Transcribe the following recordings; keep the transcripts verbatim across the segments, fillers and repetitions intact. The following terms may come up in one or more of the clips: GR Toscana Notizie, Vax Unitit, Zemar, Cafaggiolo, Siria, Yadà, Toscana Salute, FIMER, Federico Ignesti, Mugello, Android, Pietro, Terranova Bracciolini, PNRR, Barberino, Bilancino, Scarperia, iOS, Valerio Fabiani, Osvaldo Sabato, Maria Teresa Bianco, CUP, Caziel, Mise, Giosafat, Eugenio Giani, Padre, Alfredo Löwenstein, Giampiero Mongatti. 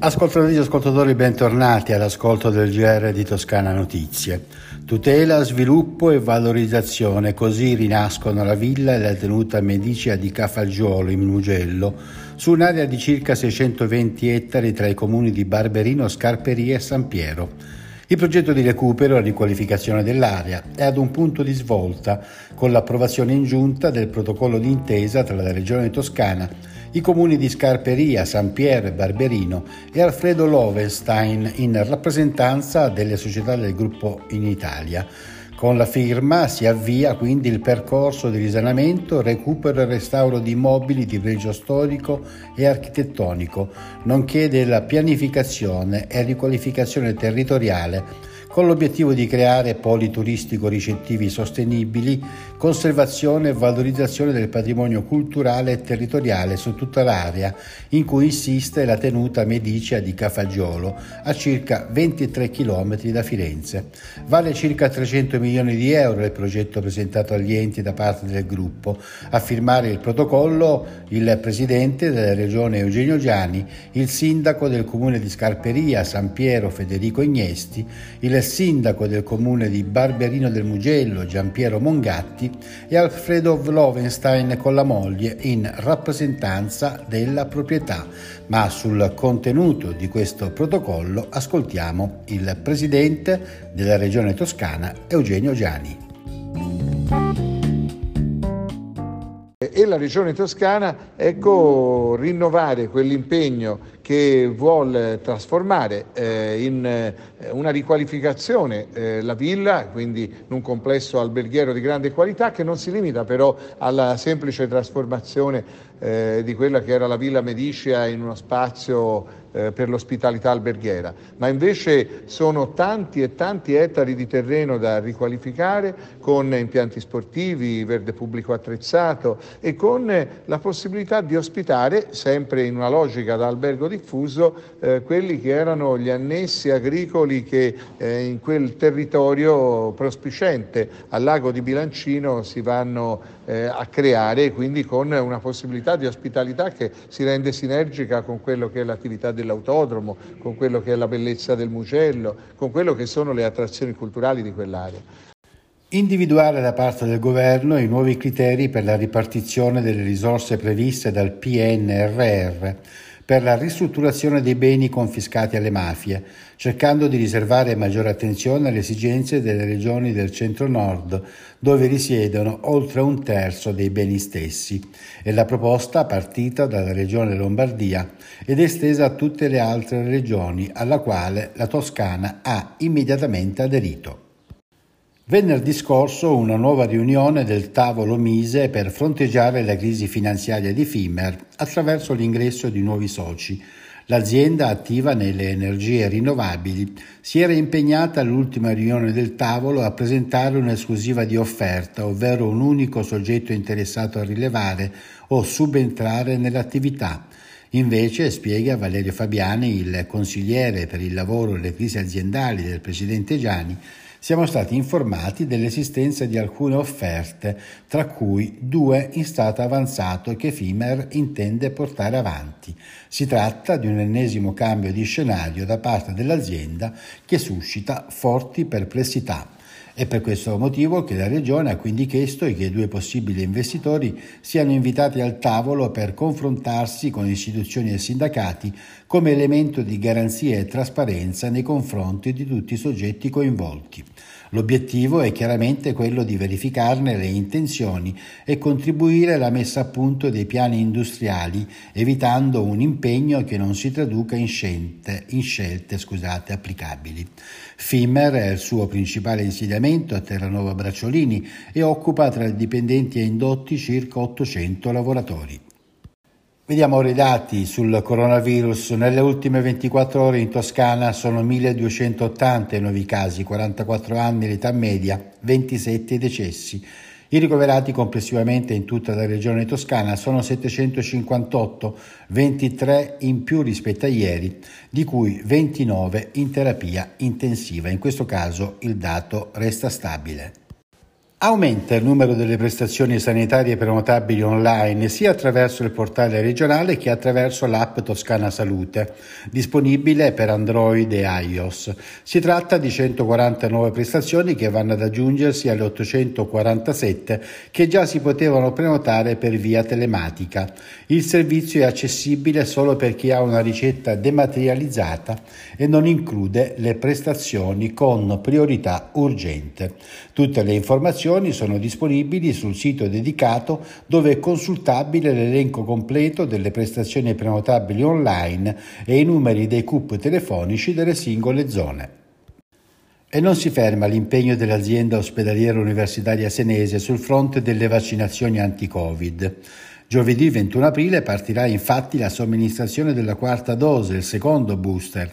Ascoltatrici e ascoltatori, bentornati all'ascolto del G R di Toscana Notizie. Tutela, sviluppo e valorizzazione, così rinascono la villa e la tenuta medicea di Cafaggiolo in Mugello, su un'area di circa seicentoventi ettari tra i comuni di Barberino, Scarperia e San Piero. Il progetto di recupero e riqualificazione dell'area è ad un punto di svolta con l'approvazione in giunta del protocollo d'intesa tra la Regione Toscana, i comuni di Scarperia, San Piero e Barberino e Alfredo Löwenstein in rappresentanza delle società del gruppo in Italia. Con la firma si avvia quindi il percorso di risanamento, recupero e restauro di immobili di pregio storico e architettonico, nonché della pianificazione e riqualificazione territoriale, con l'obiettivo di creare poli turistico-ricettivi sostenibili, conservazione e valorizzazione del patrimonio culturale e territoriale su tutta l'area in cui insiste la tenuta medicea di Cafaggiolo, a circa ventitré chilometri da Firenze. Vale circa trecento milioni di euro il progetto presentato agli enti da parte del gruppo. A firmare il protocollo il presidente della regione Eugenio Giani, il sindaco del comune di Scarperia, San Piero, Federico Ignesti, il sindaco del comune di Barberino del Mugello, Giampiero Mongatti, e Alfredo Löwenstein con la moglie in rappresentanza della proprietà. Ma sul contenuto di questo protocollo ascoltiamo il presidente della Regione Toscana, Eugenio Giani. E la Regione Toscana, ecco, rinnovare quell'impegno che vuol trasformare eh, in eh, una riqualificazione eh, la villa, quindi in un complesso alberghiero di grande qualità che non si limita però alla semplice trasformazione eh, di quella che era la villa medicea in uno spazio eh, per l'ospitalità alberghiera, ma invece sono tanti e tanti ettari di terreno da riqualificare con impianti sportivi, verde pubblico attrezzato e con eh, la possibilità di ospitare, sempre in una logica da albergo diffuso, eh, quelli che erano gli annessi agricoli che eh, in quel territorio prospiciente al lago di Bilancino si vanno eh, a creare, quindi con una possibilità di ospitalità che si rende sinergica con quello che è l'attività dell'autodromo, con quello che è la bellezza del Mugello, con quello che sono le attrazioni culturali di quell'area. Individuare da parte del governo i nuovi criteri per la ripartizione delle risorse previste dal P N R R per la ristrutturazione dei beni confiscati alle mafie, cercando di riservare maggiore attenzione alle esigenze delle regioni del centro-nord, dove risiedono oltre un terzo dei beni stessi. È la proposta partita dalla regione Lombardia ed estesa a tutte le altre regioni, alla quale la Toscana ha immediatamente aderito. Venerdì scorso una nuova riunione del tavolo Mise per fronteggiare la crisi finanziaria di FIMER attraverso l'ingresso di nuovi soci. L'azienda attiva nelle energie rinnovabili si era impegnata all'ultima riunione del tavolo a presentare un'esclusiva di offerta, ovvero un unico soggetto interessato a rilevare o subentrare nell'attività. Invece, spiega Valerio Fabiani, il consigliere per il lavoro e le crisi aziendali del presidente Giani, siamo stati informati dell'esistenza di alcune offerte, tra cui due in stato avanzato che FIMER intende portare avanti. Si tratta di un ennesimo cambio di scenario da parte dell'azienda che suscita forti perplessità. È per questo motivo che la Regione ha quindi chiesto che i due possibili investitori siano invitati al tavolo per confrontarsi con istituzioni e sindacati come elemento di garanzia e trasparenza nei confronti di tutti i soggetti coinvolti. L'obiettivo è chiaramente quello di verificarne le intenzioni e contribuire alla messa a punto dei piani industriali, evitando un impegno che non si traduca in scelte, in scelte scusate, applicabili. FIMER è il suo principale insediamento a Terranova Bracciolini e occupa tra dipendenti e indotti circa ottocento lavoratori. Vediamo ora i dati sul coronavirus. Nelle ultime ventiquattro ore in Toscana sono milleduecentottanta i nuovi casi, quarantaquattro anni l'età media, ventisette i decessi. I ricoverati complessivamente in tutta la regione toscana sono settecentocinquantotto, ventitré in più rispetto a ieri, di cui ventinove in terapia intensiva. In questo caso il dato resta stabile. Aumenta il numero delle prestazioni sanitarie prenotabili online sia attraverso il portale regionale che attraverso l'app Toscana Salute, disponibile per Android e iOS. Si tratta di centoquarantanove prestazioni che vanno ad aggiungersi alle ottocentoquarantasette che già si potevano prenotare per via telematica. Il servizio è accessibile solo per chi ha una ricetta dematerializzata e non include le prestazioni con priorità urgente. Tutte le informazioni sono disponibili sul sito dedicato, dove è consultabile l'elenco completo delle prestazioni prenotabili online e i numeri dei C U P telefonici delle singole zone. E non si ferma l'impegno dell'azienda ospedaliera universitaria senese sul fronte delle vaccinazioni anti-Covid. Giovedì ventuno aprile partirà infatti la somministrazione della quarta dose, il secondo booster,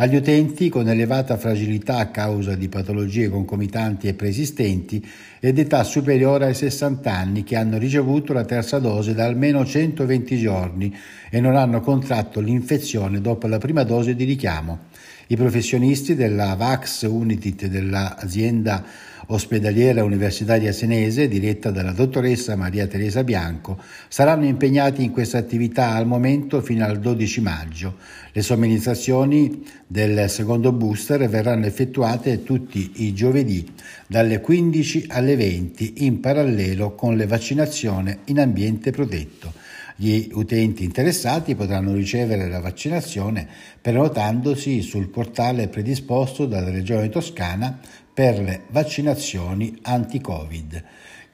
agli utenti con elevata fragilità a causa di patologie concomitanti e preesistenti ed età superiore ai sessanta anni che hanno ricevuto la terza dose da almeno centoventi giorni e non hanno contratto l'infezione dopo la prima dose di richiamo. I professionisti della Vax Unitit dell'azienda ospedaliera universitaria senese, diretta dalla dottoressa Maria Teresa Bianco, saranno impegnati in questa attività al momento fino al dodici maggio. Le somministrazioni del secondo booster verranno effettuate tutti i giovedì dalle quindici alle venti in parallelo con le vaccinazioni in ambiente protetto. Gli utenti interessati potranno ricevere la vaccinazione prenotandosi sul portale predisposto dalla Regione Toscana per le vaccinazioni anti-Covid.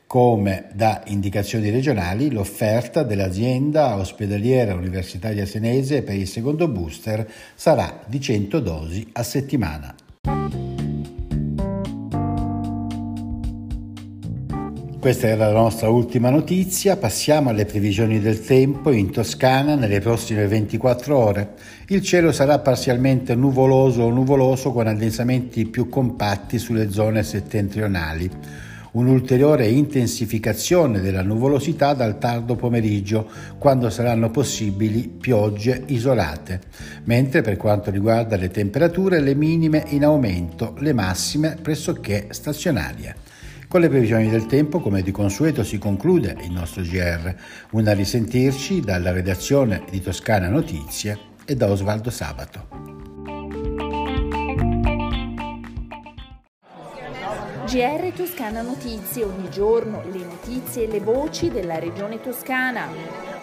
Come da indicazioni regionali, l'offerta dell'azienda ospedaliera universitaria senese per il secondo booster sarà di cento dosi a settimana. Questa era la nostra ultima notizia. Passiamo alle previsioni del tempo. In Toscana nelle prossime ventiquattro ore il cielo sarà parzialmente nuvoloso o nuvoloso con addensamenti più compatti sulle zone settentrionali. Un'ulteriore intensificazione della nuvolosità dal tardo pomeriggio, quando saranno possibili piogge isolate. Mentre per quanto riguarda le temperature, le minime in aumento, le massime pressoché stazionarie. Con le previsioni del tempo, come di consueto, si conclude il nostro G R. Un a risentirci dalla redazione di Toscana Notizie e da Osvaldo Sabato. G R Toscana Notizie, ogni giorno le notizie e le voci della regione Toscana.